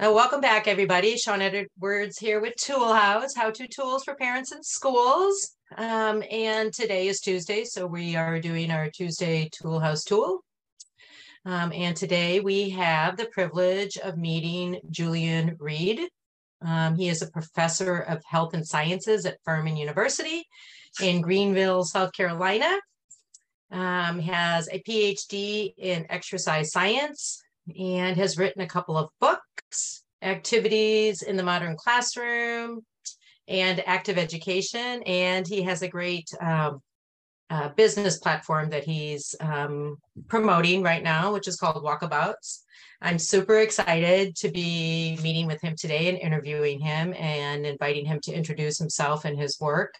Welcome back, everybody. Sean Edwards here with Toolhouse, how-to tools for parents in schools. And today is Tuesday, so we are doing our Tuesday Toolhouse tool. And today we have the privilege of meeting Julian Reed. He is a professor of health and sciences at Furman University in Greenville, South Carolina. Has a PhD in exercise science and has written a couple of books, Activities in the Modern Classroom and Active Education. And he has a great business platform that he's promoting right now, which is called Walkabouts. I'm super excited to be meeting with him today and interviewing him and inviting him to introduce himself and his work.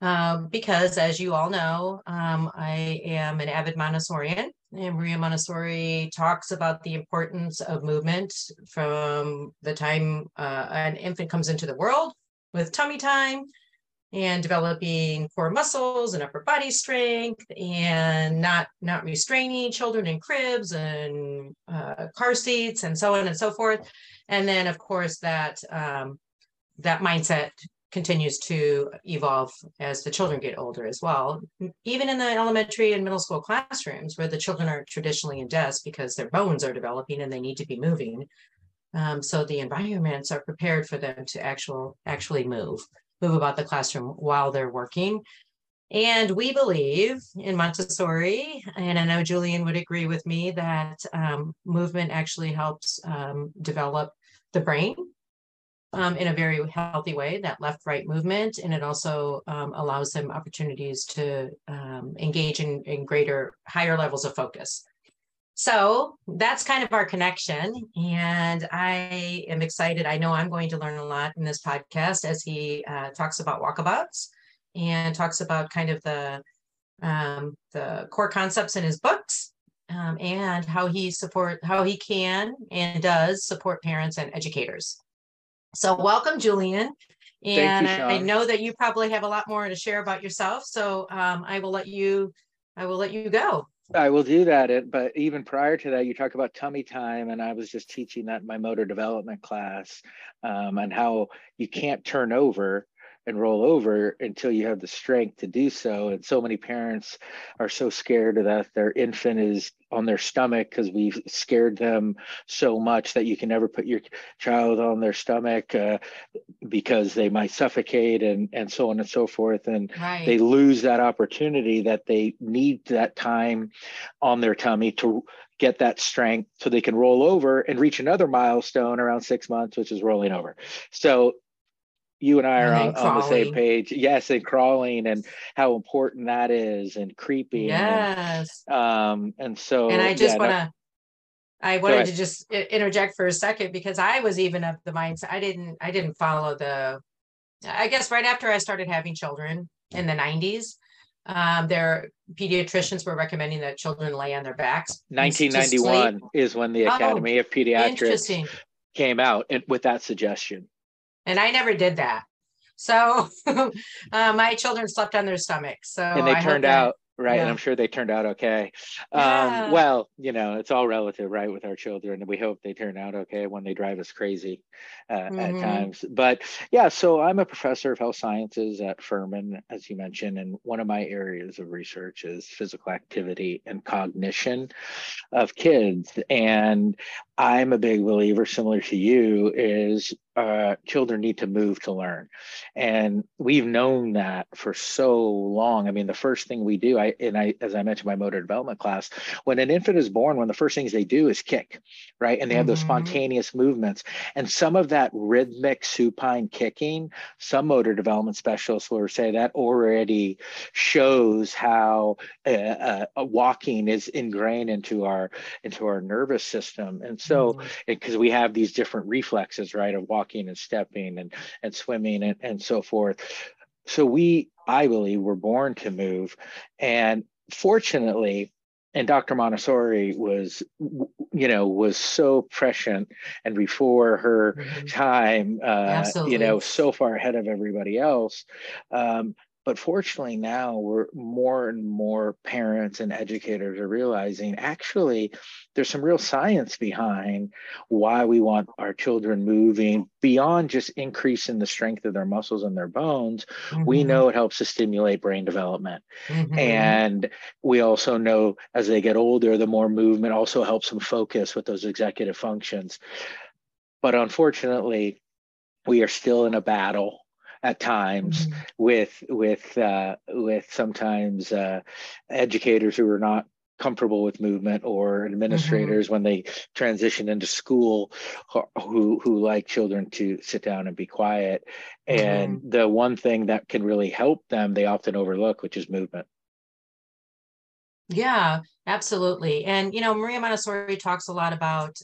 Because as you all know, I am an avid Montessorian, and Maria Montessori talks about the importance of movement from the time an infant comes into the world with tummy time and developing core muscles and upper body strength and not restraining children in cribs and car seats and so on and so forth. And then, of course, that that mindset continues to evolve as the children get older as well, even in the elementary and middle school classrooms where the children are traditionally in desks because their bones are developing and they need to be moving. So the environments are prepared for them to actually move about the classroom while they're working. And we believe in Montessori, and I know Julian would agree with me, that movement actually helps develop the brain in a very healthy way, that left-right movement, and it also allows them opportunities to engage in greater, higher levels of focus. So that's kind of our connection, and I am excited. I know I'm going to learn a lot in this podcast as he talks about Walkabouts and talks about kind of the core concepts in his books and how he can and does support parents and educators. So welcome, Julian, and thank you, Sean. I know that you probably have a lot more to share about yourself, so I will let you go. I will do that, but even prior to that, you talk about tummy time, and I was just teaching that in my motor development class, and how you can't turn over and roll over until you have the strength to do so. And so many parents are so scared that their infant is on their stomach because we've scared them so much that you can never put your child on their stomach because they might suffocate and so on and so forth. And right, they lose that opportunity that they need that time on their tummy to get that strength so they can roll over and reach another milestone around 6 months, which is rolling over. So you and I are on the same page. Yes, and crawling and how important that is, and creeping. Yes. And so. And I just wanted to just interject for a second, because I was even of the mindset. I didn't follow the. I guess right after I started having children in the 90s, their pediatricians were recommending that children lay on their backs. 1991 is when the Academy of Pediatrics came out with that suggestion. And I never did that. So my children slept on their stomachs. So and they turned out, right? Yeah. And I'm sure they turned out okay. Yeah. Well, you know, it's all relative, right? With our children, we hope they turn out okay when they drive us crazy at times. But yeah, so I'm a professor of health sciences at Furman, as you mentioned. And one of my areas of research is physical activity and cognition of kids. And I'm a big believer, similar to you, is children need to move to learn. And we've known that for so long. I mean, the first thing we do, as I mentioned, my motor development class, when an infant is born, one of the first things they do is kick, right? And they have those spontaneous movements. And some of that rhythmic supine kicking, some motor development specialists will say that already shows how walking is ingrained into our nervous system. And so, because we have these different reflexes, right, of walking and stepping and swimming and so forth. So I believe we're born to move. And fortunately, and Dr. Montessori was so prescient and before her time, so far ahead of everybody else, But fortunately now, we're more and more parents and educators are realizing actually there's some real science behind why we want our children moving beyond just increasing the strength of their muscles and their bones. Mm-hmm. We know it helps to stimulate brain development. Mm-hmm. And we also know as they get older, the more movement also helps them focus with those executive functions. But unfortunately, we are still in a battle at times mm-hmm. with sometimes educators who are not comfortable with movement, or administrators mm-hmm. when they transition into school who like children to sit down and be quiet. And mm-hmm. the one thing that can really help them, they often overlook, which is movement. Yeah, absolutely. And, you know, Maria Montessori talks a lot about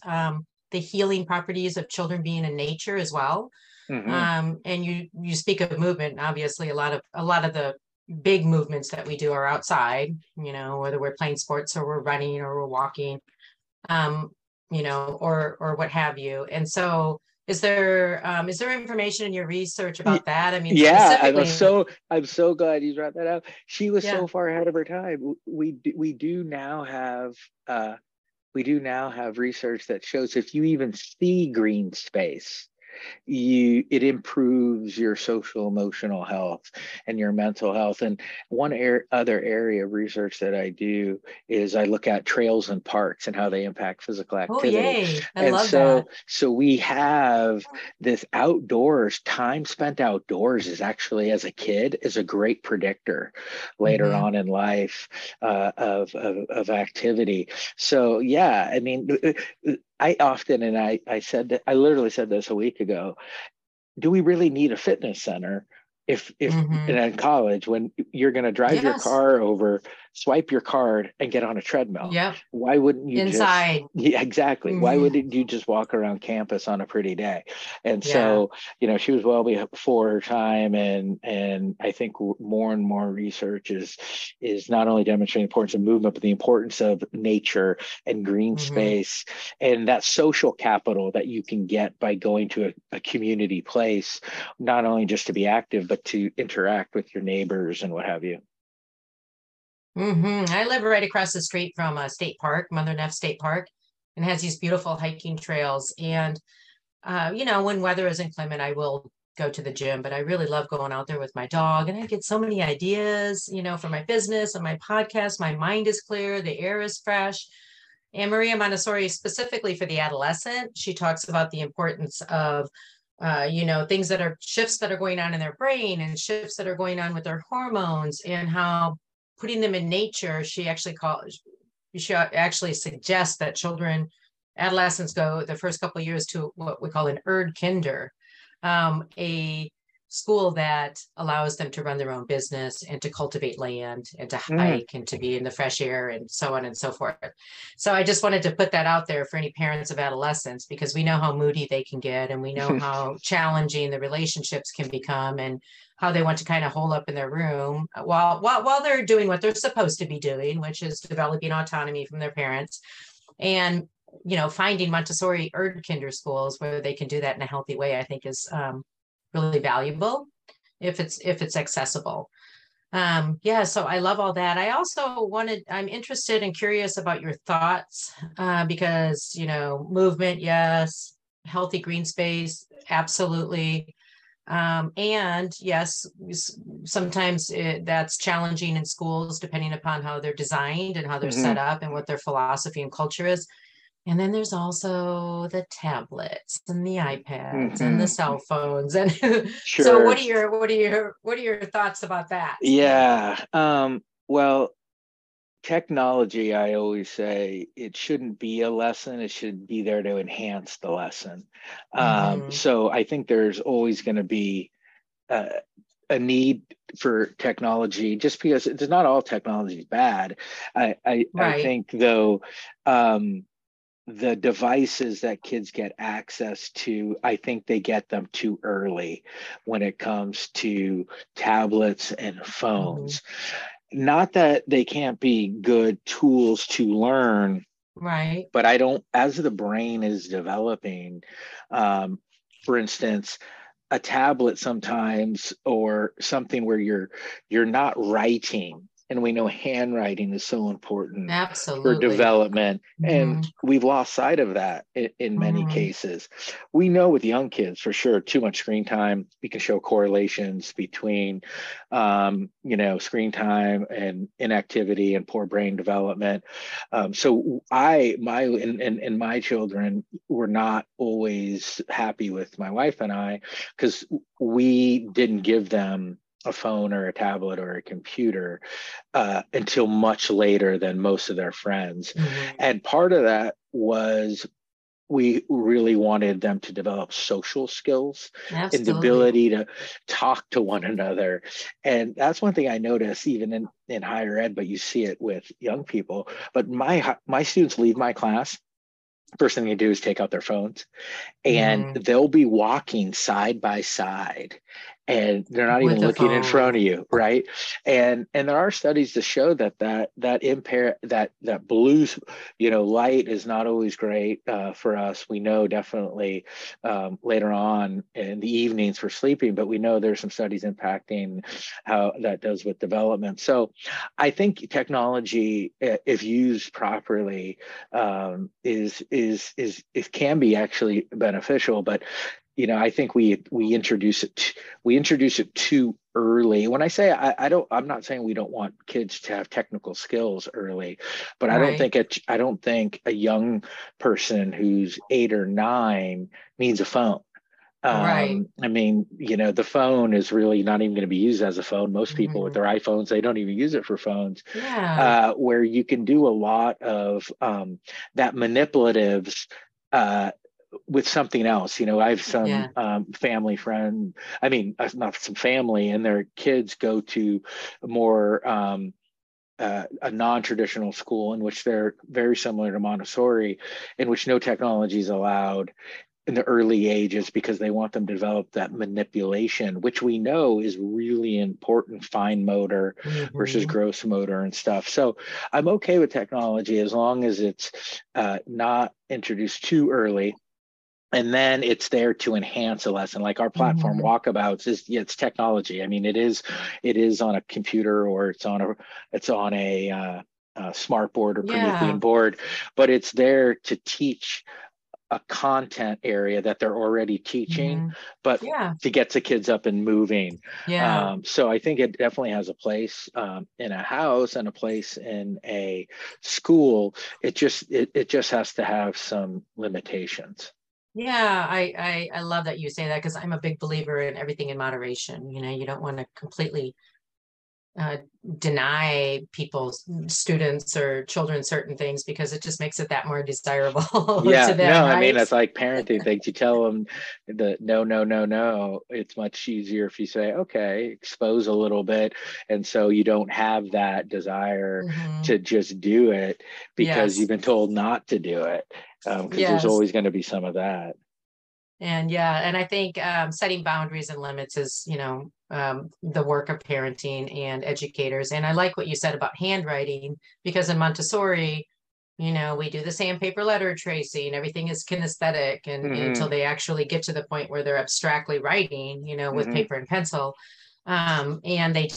the healing properties of children being in nature as well. Mm-hmm. And you speak of movement. Obviously, a lot of the big movements that we do are outside, you know, whether we're playing sports or we're running or we're walking, you know, or what have you. And so is there information in your research about that? I mean, yeah, I'm so glad you brought that up. She was so far ahead of her time. We do now have research that shows if you even see green space, it improves your social emotional health and your mental health. And one other area of research that I do is I look at trails and parks and how they impact physical activity. Oh, yay. I love that. So we have this outdoors, time spent outdoors is actually, as a kid, is a great predictor later mm-hmm. on in life of activity. So yeah, I mean, I literally said this a week ago, do we really need a fitness center if mm-hmm. and in college when you're going to drive your car over, swipe your card and get on a treadmill? Yeah. Why wouldn't you inside? Exactly. Mm-hmm. Why wouldn't you just walk around campus on a pretty day? And so, you know, she was well before her time. And I think more and more research is not only demonstrating the importance of movement, but the importance of nature and green mm-hmm. space and that social capital that you can get by going to a community place, not only just to be active, but to interact with your neighbors and what have you. Mm-hmm. I live right across the street from a state park, Mother Neff State Park, and has these beautiful hiking trails. And, you know, when weather is inclement, I will go to the gym, but I really love going out there with my dog. And I get so many ideas, you know, for my business and my podcast. My mind is clear. The air is fresh. And Maria Montessori, specifically for the adolescent, she talks about the importance of you know, things that are shifts that are going on in their brain and shifts that are going on with their hormones, and how putting them in nature, she actually suggests that adolescents go the first couple of years to what we call an Erdkinder, a school that allows them to run their own business and to cultivate land and to hike and to be in the fresh air and so on and so forth. So I just wanted to put that out there for any parents of adolescents, because we know how moody they can get and we know how challenging the relationships can become and how they want to kind of hole up in their room while they're doing what they're supposed to be doing, which is developing autonomy from their parents. And, you know, finding Montessori Erdkinder schools where they can do that in a healthy way, I think is really valuable if it's accessible. So I love all that. I also I'm interested and curious about your thoughts because, you know, movement, yes, healthy green space, absolutely. And yes, sometimes that's challenging in schools, depending upon how they're designed and how they're mm-hmm. set up and what their philosophy and culture is. And then there's also the tablets and the iPads mm-hmm. and the cell phones. And sure. So what are your thoughts about that? Yeah. Well, technology, I always say it shouldn't be a lesson. It should be there to enhance the lesson. Mm-hmm. So I think there's always going to be a need for technology, just because it's not all technology is bad. I think though, the devices that kids get access to, I think they get them too early when it comes to tablets and phones. Mm-hmm. Not that they can't be good tools to learn, right? But I don't, as the brain is developing, for instance, a tablet sometimes, or something where you're not writing. And we know handwriting is so important for development. Mm-hmm. And we've lost sight of that in many cases. We know with young kids, for sure, too much screen time. We can show correlations between, screen time and inactivity and poor brain development. So my children were not always happy with my wife and I, because we didn't give them a phone or a tablet or a computer until much later than most of their friends. Mm-hmm. And part of that was we really wanted them to develop social skills and the ability to talk to one another. And that's one thing I notice even in higher ed, but you see it with young people. But my students leave my class, first thing they do is take out their phones, and they'll be walking side by side, and they're not even looking in front of you, right? And there are studies to show that blue, light is not always great for us. We know definitely later on in the evenings for sleeping, but we know there's some studies impacting how that does with development. So I think technology, if used properly, it can be actually beneficial, but I think we introduce it too early. When I say I'm not saying we don't want kids to have technical skills early, but right. I don't think a young person who's 8 or 9 needs a phone. Right. I mean, the phone is really not even going to be used as a phone. Most people with their iPhones, they don't even use it for phones, where you can do a lot of that manipulatives with something else. I have some family, and their kids go to more a non-traditional school in which they're very similar to Montessori, in which no technology is allowed in the early ages, because they want them to develop that manipulation, which we know is really important, fine motor versus gross motor and stuff. So I'm okay with technology as long as it's not introduced too early. And then it's there to enhance a lesson. Like our platform Walkabouts it's technology. I mean, it is on a computer, or it's on a smart board or Promethean board, but it's there to teach a content area that they're already teaching, but to get the kids up and moving. So I think it definitely has a place in a house and a place in a school. It just has to have some limitations. Yeah, I love that you say that, because I'm a big believer in everything in moderation. You don't want to completely deny people, students or children, certain things, because it just makes it that more desirable. To them, right? I mean, it's like parenting things. You tell them the no. It's much easier if you say, okay, expose a little bit. And so you don't have that desire to just do it, because you've been told not to do it. Because there's always going to be some of that. And I think setting boundaries and limits is, the work of parenting and educators. And I like what you said about handwriting, because in Montessori, we do the sandpaper letter tracing. Everything is kinesthetic, and until they actually get to the point where they're abstractly writing, with paper and pencil. And they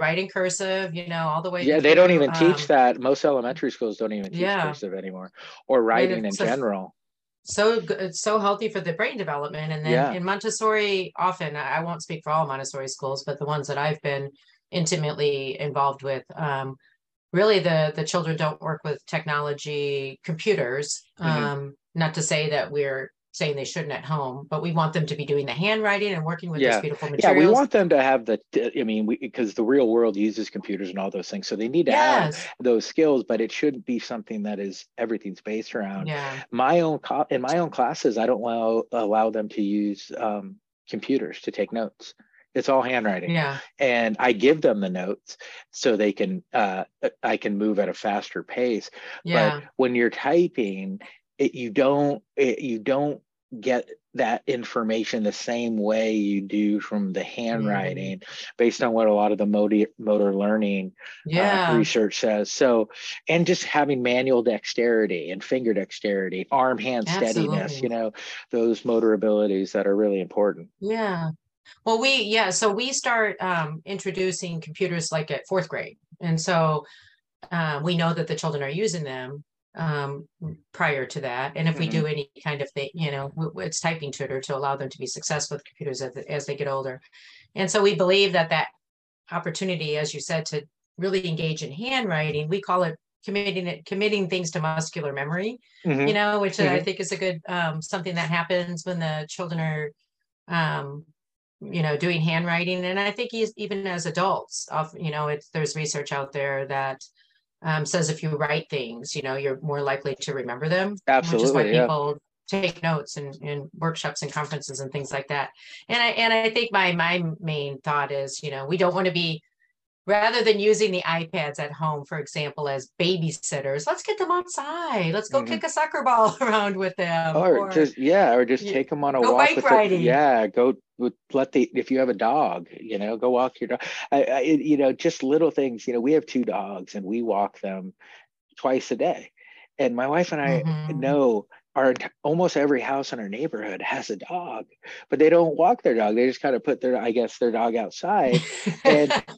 write in cursive, all the way. They don't even teach that. Most elementary schools don't even teach cursive anymore, or writing in general. So it's so healthy for the brain development. And then in Montessori, often, I won't speak for all Montessori schools, but the ones that I've been intimately involved with, really the children don't work with technology, computers. Not to say that we're saying they shouldn't at home, but we want them to be doing the handwriting and working with these beautiful materials. We want them to have because the real world uses computers and all those things. So they need to have those skills, but it shouldn't be something that is everything's based around. In my own classes, I don't allow them to use computers to take notes. It's all handwriting. And I give them the notes so they can, I can move at a faster pace. But when you're typing, you don't get that information the same way you do from the handwriting, based on what a lot of the motor learning research says. So, and just having manual dexterity and finger dexterity, arm hand steadiness, you know, those motor abilities that are really important. Yeah. Well, we start introducing computers like at 4th grade. And so we know that the children are using them prior to that. And if we do any kind of thing, you know, it's typing tutor to allow them to be successful with computers as they get older. And so we believe that that opportunity, as you said, to really engage in handwriting, we call it committing things to muscular memory, you know, which I think is a good, something that happens when the children are, you know, doing handwriting. And I think even as adults, often, you know, there's research out there that says if you write things, you know, you're more likely to remember them. Absolutely, which is why people take notes in workshops and conferences and things like that. And I think my main thought is, you know, we don't want to be, rather than using the iPads at home, for example, as babysitters, let's get them outside. Let's go kick a soccer ball around with them. Or just take them on a walk. Bike riding. If you have a dog, you know, go walk your dog. I, you know, just little things. You know, we have 2 dogs and we walk them twice a day. And my wife and I know almost every house in our neighborhood has a dog, but they don't walk their dog. They just kind of put their dog outside.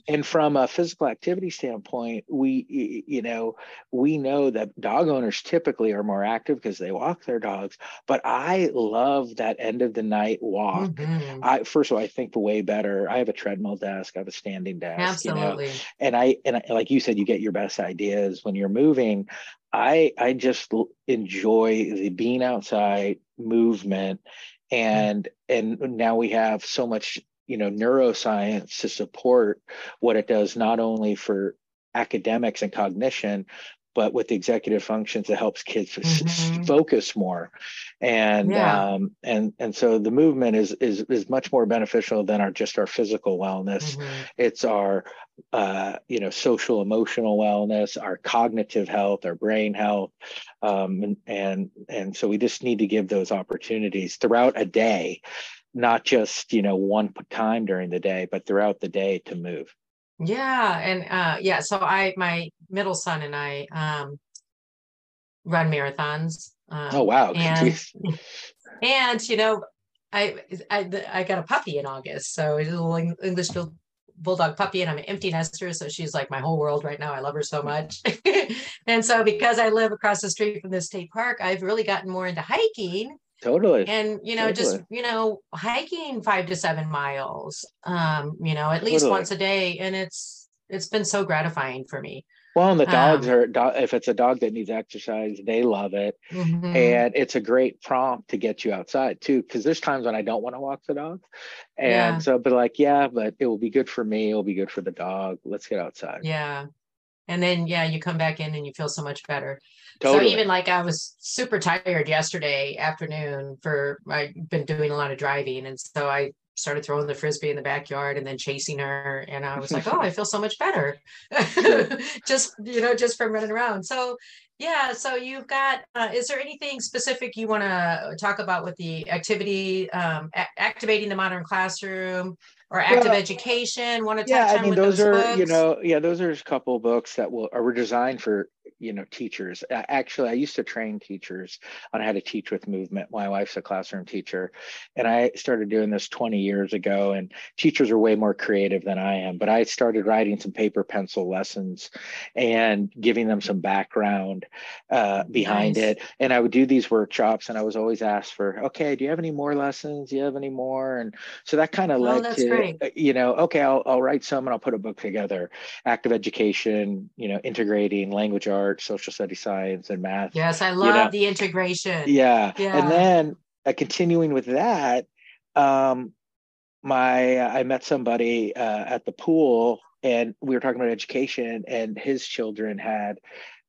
And from a physical activity standpoint, we know that dog owners typically are more active because they walk their dogs. But I love that end of the night walk. First of all, I think way better. I have a treadmill desk. I have a standing desk. Absolutely. You know? And I, like you said, you get your best ideas when you're moving. I just enjoy the being outside movement, and now we have so much, you know, neuroscience to support what it does, not only for academics and cognition, but with the executive functions that helps kids focus more. And so the movement is much more beneficial than our physical wellness. It's our, you know, social, emotional wellness, our cognitive health, our brain health. And so we just need to give those opportunities throughout a day, not just, you know, one time during the day, but throughout the day to move. Yeah. And so my middle son and I run marathons. Oh, wow. And, you know, I got a puppy in August. So a little English bulldog puppy, and I'm an empty nester. So she's like my whole world right now. I love her so much. And so because I live across the street from the state park, I've really gotten more into hiking. Totally. And, you know, just, you know, hiking 5 to 7 miles, you know, at least once a day. And it's been so gratifying for me. Well, and the dogs if it's a dog that needs exercise, they love it. And it's a great prompt to get you outside too, because there's times when I don't want to walk the dog. And so, but like, but it will be good for me. It will be good for the dog. Let's get outside. Yeah. And then, you come back in and you feel so much better. Totally. So even like I was super tired yesterday afternoon I've been doing a lot of driving. And so I started throwing the Frisbee in the backyard and then chasing her. And I was like, oh, I feel so much better. just from running around. So, so you've got, is there anything specific you want to talk about with the activity, activating the modern classroom? Or active education? Want to touch on those books? Those are just a couple of books that were designed for, you know, teachers. Actually, I used to train teachers on how to teach with movement. My wife's a classroom teacher, and I started doing this 20 years ago, and teachers are way more creative than I am, but I started writing some paper pencil lessons and giving them some background behind it. And I would do these workshops, and I was always asked for, okay, do you have any more lessons? Do you have any more? And so that kind of led to, you know, okay, I'll write some and I'll put a book together. Active education, you know, integrating language arts, social studies, science, and math. Yes, I love the integration. And then continuing with that, I met somebody at the pool, and we were talking about education, and his children had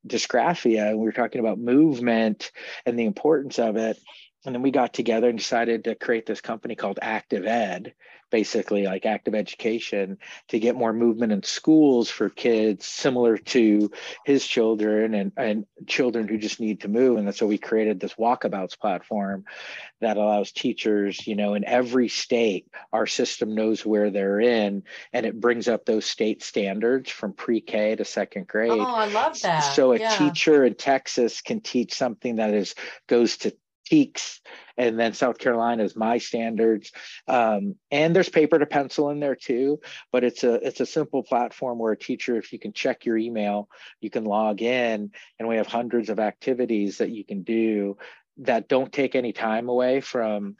dysgraphia, and we were talking about movement and the importance of it. And then we got together and decided to create this company called Active Ed, basically like active education, to get more movement in schools for kids similar to his children and children who just need to move. And so we created this Walkabouts platform that allows teachers, you know, in every state, our system knows where they're in, and it brings up those state standards from pre-K to second grade. Oh, I love that. So a teacher in Texas can teach something that goes to Peaks, and then South Carolina is my standards. And there's paper to pencil in there too, but it's a simple platform where a teacher, if you can check your email, you can log in, and we have hundreds of activities that you can do that don't take any time away from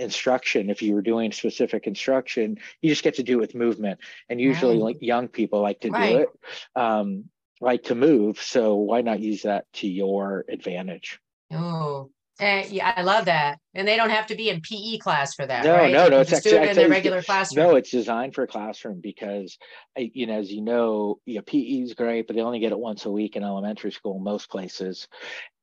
instruction. If you were doing specific instruction, you just get to do it with movement. And usually like young people like to do it, like to move. So why not use that to your advantage? Oh. Yeah, I love that. And they don't have to be in PE class for that. No, it's actually in their regular classroom. No, it's designed for a classroom because, you know, as you know, PE is great, but they only get it once a week in elementary school, most places,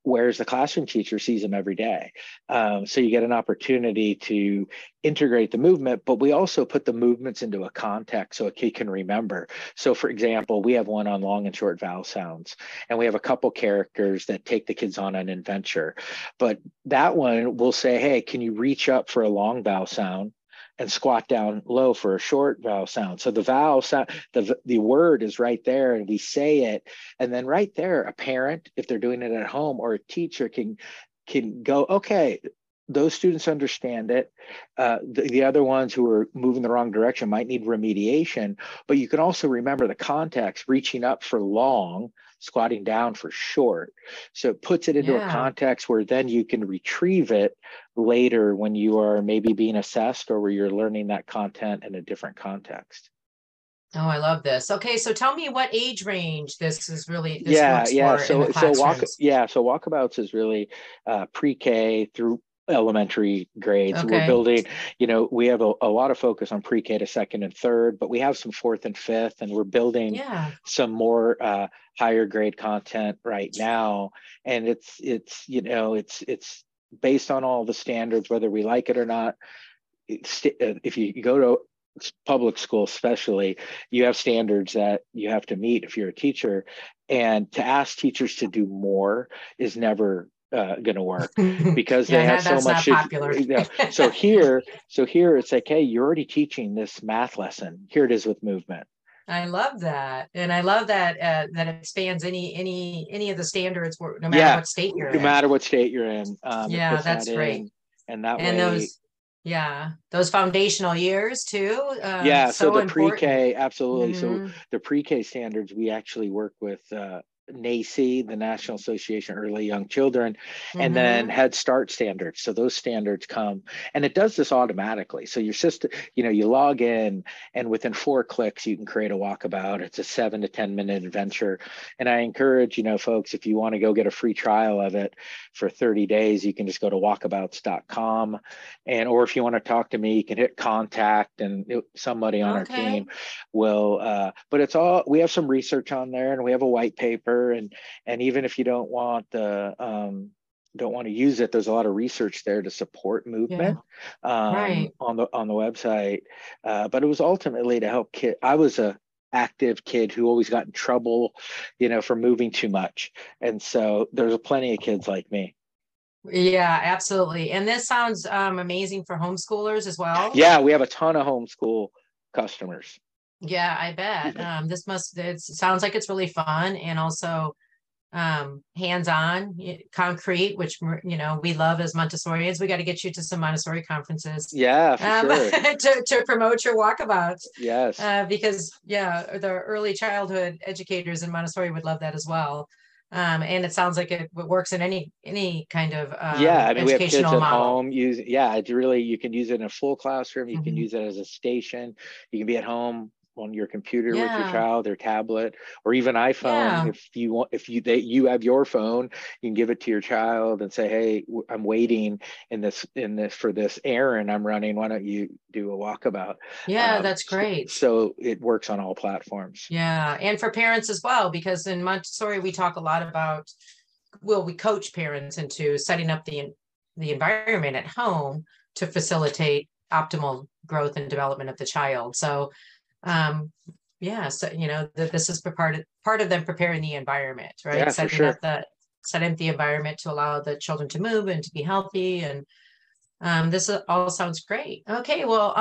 whereas the classroom teacher sees them every day. So you get an opportunity to integrate the movement, but we also put the movements into a context so a kid can remember. So for example, we have one on long and short vowel sounds, and we have a couple characters that take the kids on an adventure. But that one will say, hey, can you reach up for a long vowel sound and squat down low for a short vowel sound? So the vowel sound, the word is right there, and we say it. And then right there, a parent, if they're doing it at home, or a teacher can go, okay, those students understand it. The other ones who are moving the wrong direction might need remediation, but you can also remember the context, reaching up for long, squatting down for short. So it puts it into a context where then you can retrieve it later when you are maybe being assessed or where you're learning that content in a different context. Oh, I love this. Okay, so tell me what age range this is really. So Walkabouts is really pre-K through elementary grades. Okay. We're building, you know, we have a lot of focus on pre-K to second and third, but we have some fourth and fifth, and we're building some more higher grade content right now. And it's based on all the standards, whether we like it or not. If you go to public school, especially, you have standards that you have to meet if you're a teacher, and to ask teachers to do more is never going to work because they have so much. So here it's like, hey, you're already teaching this math lesson. Here it is with movement. I love that, and I love that that it spans any of the standards, no matter what state you're in. No matter what state you're in. That's great. Those foundational years too. So the pre-K, absolutely. Mm-hmm. So the pre-K standards, we actually work with NAEYC, the National Association of Early Young Children, and then Head Start standards. So those standards come, and it does this automatically. So your system, you know, you log in, and within 4 clicks, you can create a Walkabout. It's a 7 to 10 minute adventure, and I encourage, you know, folks, if you want to go get a free trial of it for 30 days, you can just go to walkabouts.com, and or if you want to talk to me, you can hit contact, and somebody on our team will. But it's all, we have some research on there, and we have a white paper. And even if you don't want to use it, there's a lot of research there to support movement on the website. But it was ultimately to help kids. I was an active kid who always got in trouble, you know, for moving too much, and so there's plenty of kids like me. Yeah, absolutely. And this sounds amazing for homeschoolers as well. Yeah, we have a ton of homeschool customers. Yeah, I bet. It sounds like it's really fun, and also hands-on, concrete, which, you know, we love as Montessorians. We got to get you to some Montessori conferences. Yeah, for sure. to promote your Walkabouts. Yes. Because, the early childhood educators in Montessori would love that as well. And it sounds like it works in any kind of we have kids at home using. Yeah, it's really, you can use it in a full classroom. You can use it as a station. You can be at home on your computer with your child, their tablet, or even iPhone. If you want, you have your phone, you can give it to your child and say, "Hey, I'm waiting for this errand I'm running. Why don't you do a Walkabout?" Yeah, that's great. So it works on all platforms. Yeah, and for parents as well, because in Montessori we talk a lot about, we coach parents into setting up the the environment at home to facilitate optimal growth and development of the child. So, yeah, so, you know, this is part of them preparing the environment, right? Yeah, setting up the environment to allow the children to move and to be healthy. And this all sounds great. Okay, well,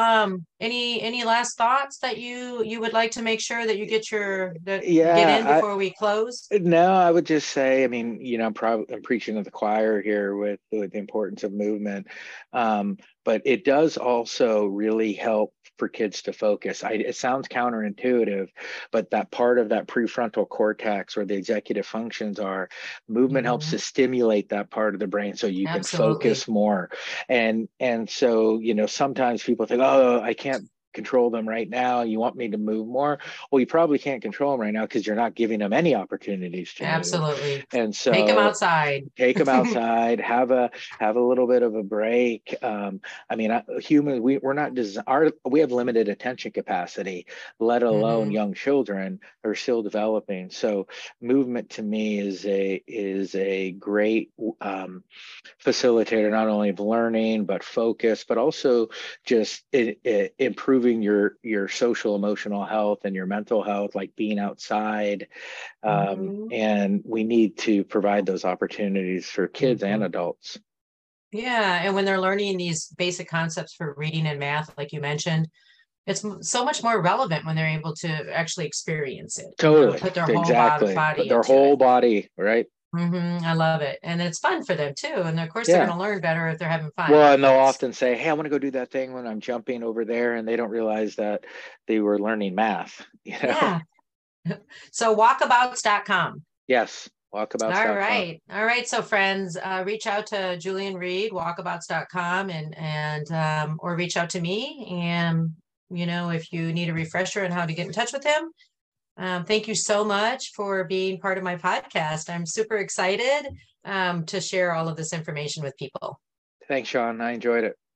any last thoughts that you would like to make sure that you get in before we close? No, I would just say, I mean, you know, I'm preaching to the choir here with the importance of movement, but it does also really help for kids to focus. It sounds counterintuitive, but that part of that prefrontal cortex where the executive functions are, movement helps to stimulate that part of the brain so you can focus more. And so, you know, sometimes people think, oh, I can't control them right now. You want me to move more? Well, you probably can't control them right now because you're not giving them any opportunities to move. And so take them outside. Have a little bit of a break. I mean, humans, we're not we have limited attention capacity, let alone young children are still developing. So movement to me is a great facilitator, not only of learning but focus, but also just it improves your social emotional health and your mental health, like being outside, and we need to provide those opportunities for kids and adults. Yeah, and when they're learning these basic concepts for reading and math, like you mentioned, it's so much more relevant when they're able to actually experience it. Totally, put their whole body, right? I love it. And it's fun for them too. And of course they're going to learn better if they're having fun. Well, and they'll often say, hey, I want to go do that thing when I'm jumping over there. And they don't realize that they were learning math. You know? Yeah. So walkabouts.com. Yes. Walkabouts.com. All right. All right. So friends, reach out to Julian Reed, walkabouts.com, or reach out to me. And, you know, if you need a refresher on how to get in touch with him. Thank you so much for being part of my podcast. I'm super excited to share all of this information with people. Thanks, Sean. I enjoyed it.